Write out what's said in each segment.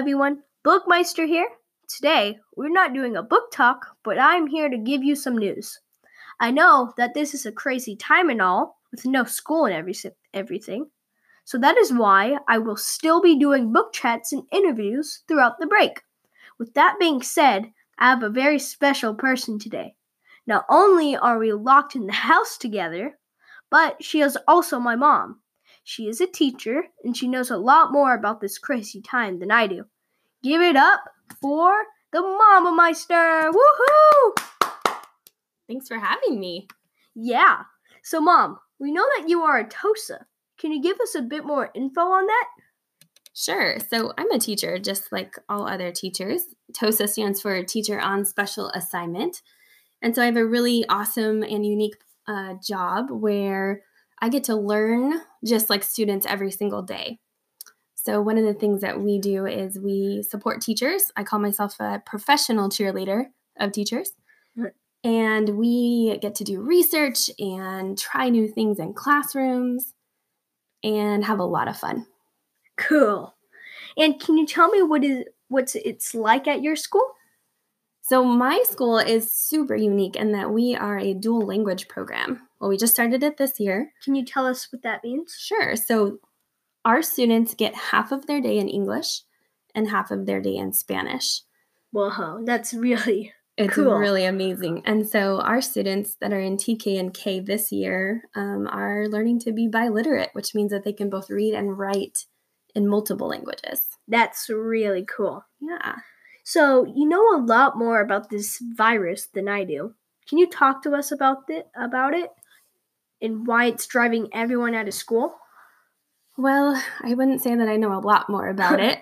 everyone, Bookmeister here. Today, we're not doing a book talk, but I'm here to give you some news. I know that this is a crazy time and all, with no school and everything, so that is why I will still be doing book chats and interviews throughout the break. With that being said, I have a very special person today. Not only are we locked in the house together, but she is also my mom. She is a teacher, and she knows a lot more about this crazy time than I do. Give it up for the Mama Meister! Woohoo! Thanks for having me. Yeah. So, Mom, we know that you are a TOSA. Can you give us a bit more info on that? Sure. So, I'm a teacher, just like all other teachers. TOSA stands for Teacher on Special Assignment. And so I have a really awesome and unique job where I get to learn just like students every single day. So one of the things that we do is we support teachers. I call myself a professional cheerleader of teachers. And we get to do research and try new things in classrooms and have a lot of fun. Cool. And can you tell me what's it's like at your school? So my school is super unique in that we are a dual language program. Well, we just started it this year. Can you tell us what that means? Sure. So our students get half of their day in English and half of their day in Spanish. Whoa, that's really cool. It's really amazing. And so our students that are in TK and K this year are learning to be biliterate, which means that they can both read and write in multiple languages. That's really cool. Yeah. So, you know a lot more about this virus than I do. Can you talk to us about it and why it's driving everyone out of school? Well, I wouldn't say that I know a lot more about it.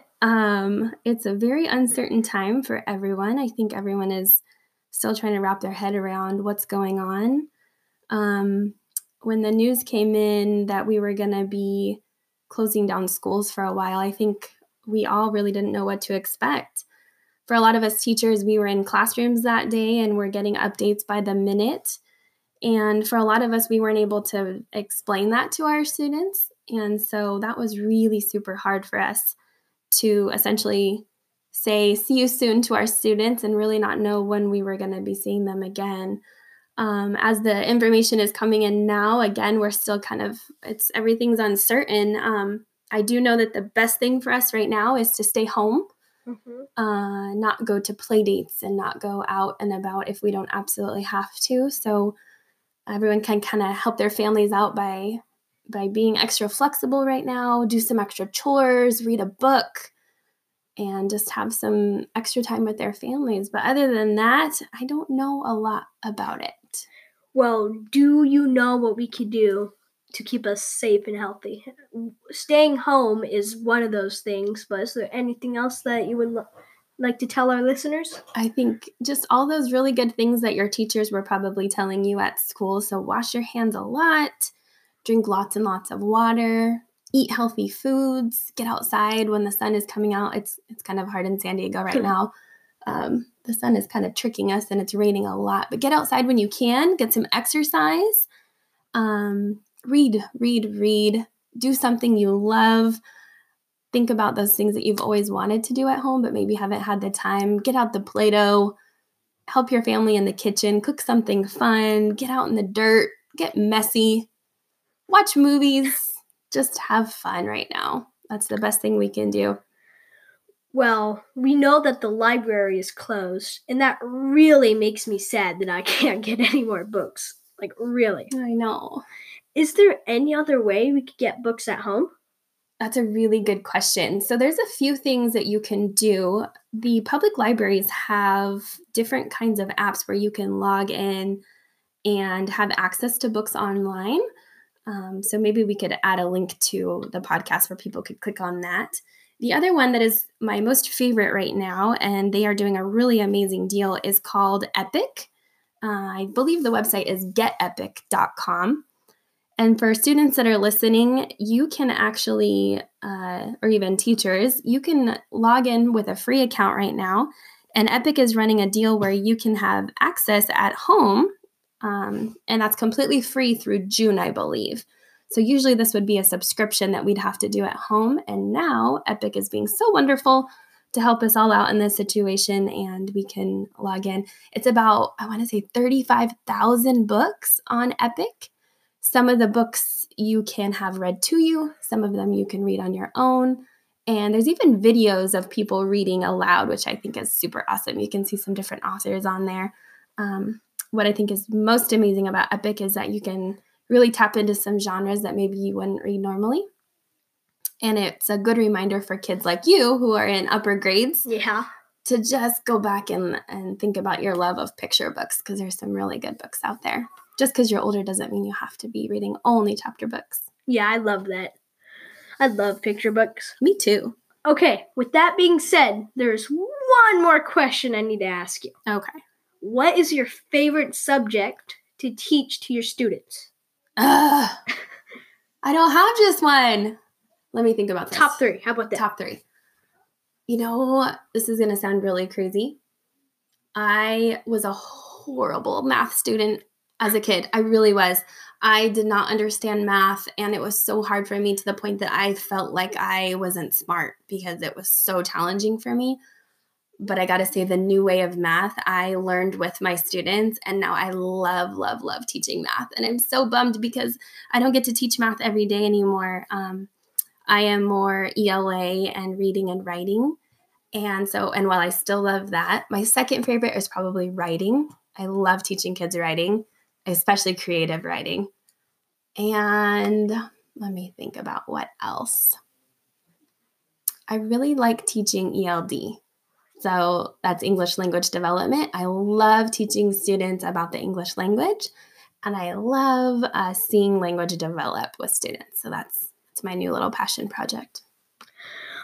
It's a very uncertain time for everyone. I think everyone is still trying to wrap their head around what's going on. When the news came in that we were going to be closing down schools for a while, I think we all really didn't know what to expect. For a lot of us teachers, we were in classrooms that day and we're getting updates by the minute. And for a lot of us, we weren't able to explain that to our students. And so that was really super hard for us to essentially say, see you soon to our students and really not know when we were going to be seeing them again. As the information is coming in now, again, we're still everything's uncertain. I do know that the best thing for us right now is to stay home. Mm-hmm. Not go to play dates and not go out and about if we don't absolutely have to. So everyone can kind of help their families out by being extra flexible right now, do some extra chores, read a book, and just have some extra time with their families. But other than that, I don't know a lot about it. Well, do you know what we could do to keep us safe and healthy? Staying home is one of those things, but is there anything else that you would like to tell our listeners? I think just all those really good things that your teachers were probably telling you at school. So wash your hands a lot, drink lots and lots of water, eat healthy foods, get outside when the sun is coming out. It's kind of hard in San Diego right now. The sun is kind of tricking us and it's raining a lot, but get outside when you can, get some exercise. Read. Do something you love. Think about those things that you've always wanted to do at home, but maybe haven't had the time. Get out the Play-Doh. Help your family in the kitchen. Cook something fun. Get out in the dirt. Get messy. Watch movies. Just have fun right now. That's the best thing we can do. Well, we know that the library is closed, and that really makes me sad that I can't get any more books. Like, really. I know. Is there any other way we could get books at home? That's a really good question. So there's a few things that you can do. The public libraries have different kinds of apps where you can log in and have access to books online. So maybe we could add a link to the podcast where people could click on that. The other one that is my most favorite right now, and they are doing a really amazing deal, is called Epic. I believe the website is getepic.com. And for students that are listening, you can actually, or even teachers, you can log in with a free account right now. And Epic is running a deal where you can have access at home. And that's completely free through June, I believe. So usually this would be a subscription that we'd have to do at home. And now Epic is being so wonderful to help us all out in this situation, and we can log in. It's about, I want to say 35,000 books on Epic. Some of the books you can have read to you, some of them you can read on your own. And there's even videos of people reading aloud, which I think is super awesome. You can see some different authors on there. What I think is most amazing about Epic is that you can really tap into some genres that maybe you wouldn't read normally. And it's a good reminder for kids like you who are in upper grades to just go back and think about your love of picture books, because there's some really good books out there. Just because you're older doesn't mean you have to be reading only chapter books. Yeah, I love that. I love picture books. Me too. Okay, with that being said, there's one more question I need to ask you. Okay. What is your favorite subject to teach to your students? I don't have just one. Let me think about this. Top three. How about that? Top three. You know, this is going to sound really crazy. I was a horrible math student as a kid. I really was. I did not understand math, and it was so hard for me to the point that I felt like I wasn't smart because it was so challenging for me. But I got to say, the new way of math I learned with my students, and now I love, love, love teaching math. And I'm so bummed because I don't get to teach math every day anymore. I am more ELA and reading and writing. And while I still love that, my second favorite is probably writing. I love teaching kids writing, especially creative writing. And let me think about what else. I really like teaching ELD. So that's English language development. I love teaching students about the English language, and I love seeing language develop with students. So that's my new little passion project.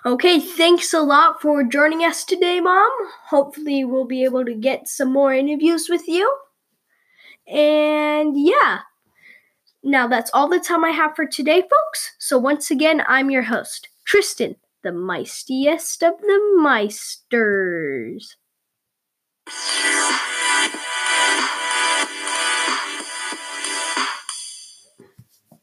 Okay, thanks a lot for joining us today, Mom. Hopefully we'll be able to get some more interviews with you. And yeah, now that's all the time I have for today, folks. So once again, I'm your host, Tristan, the meistiest of the meisters.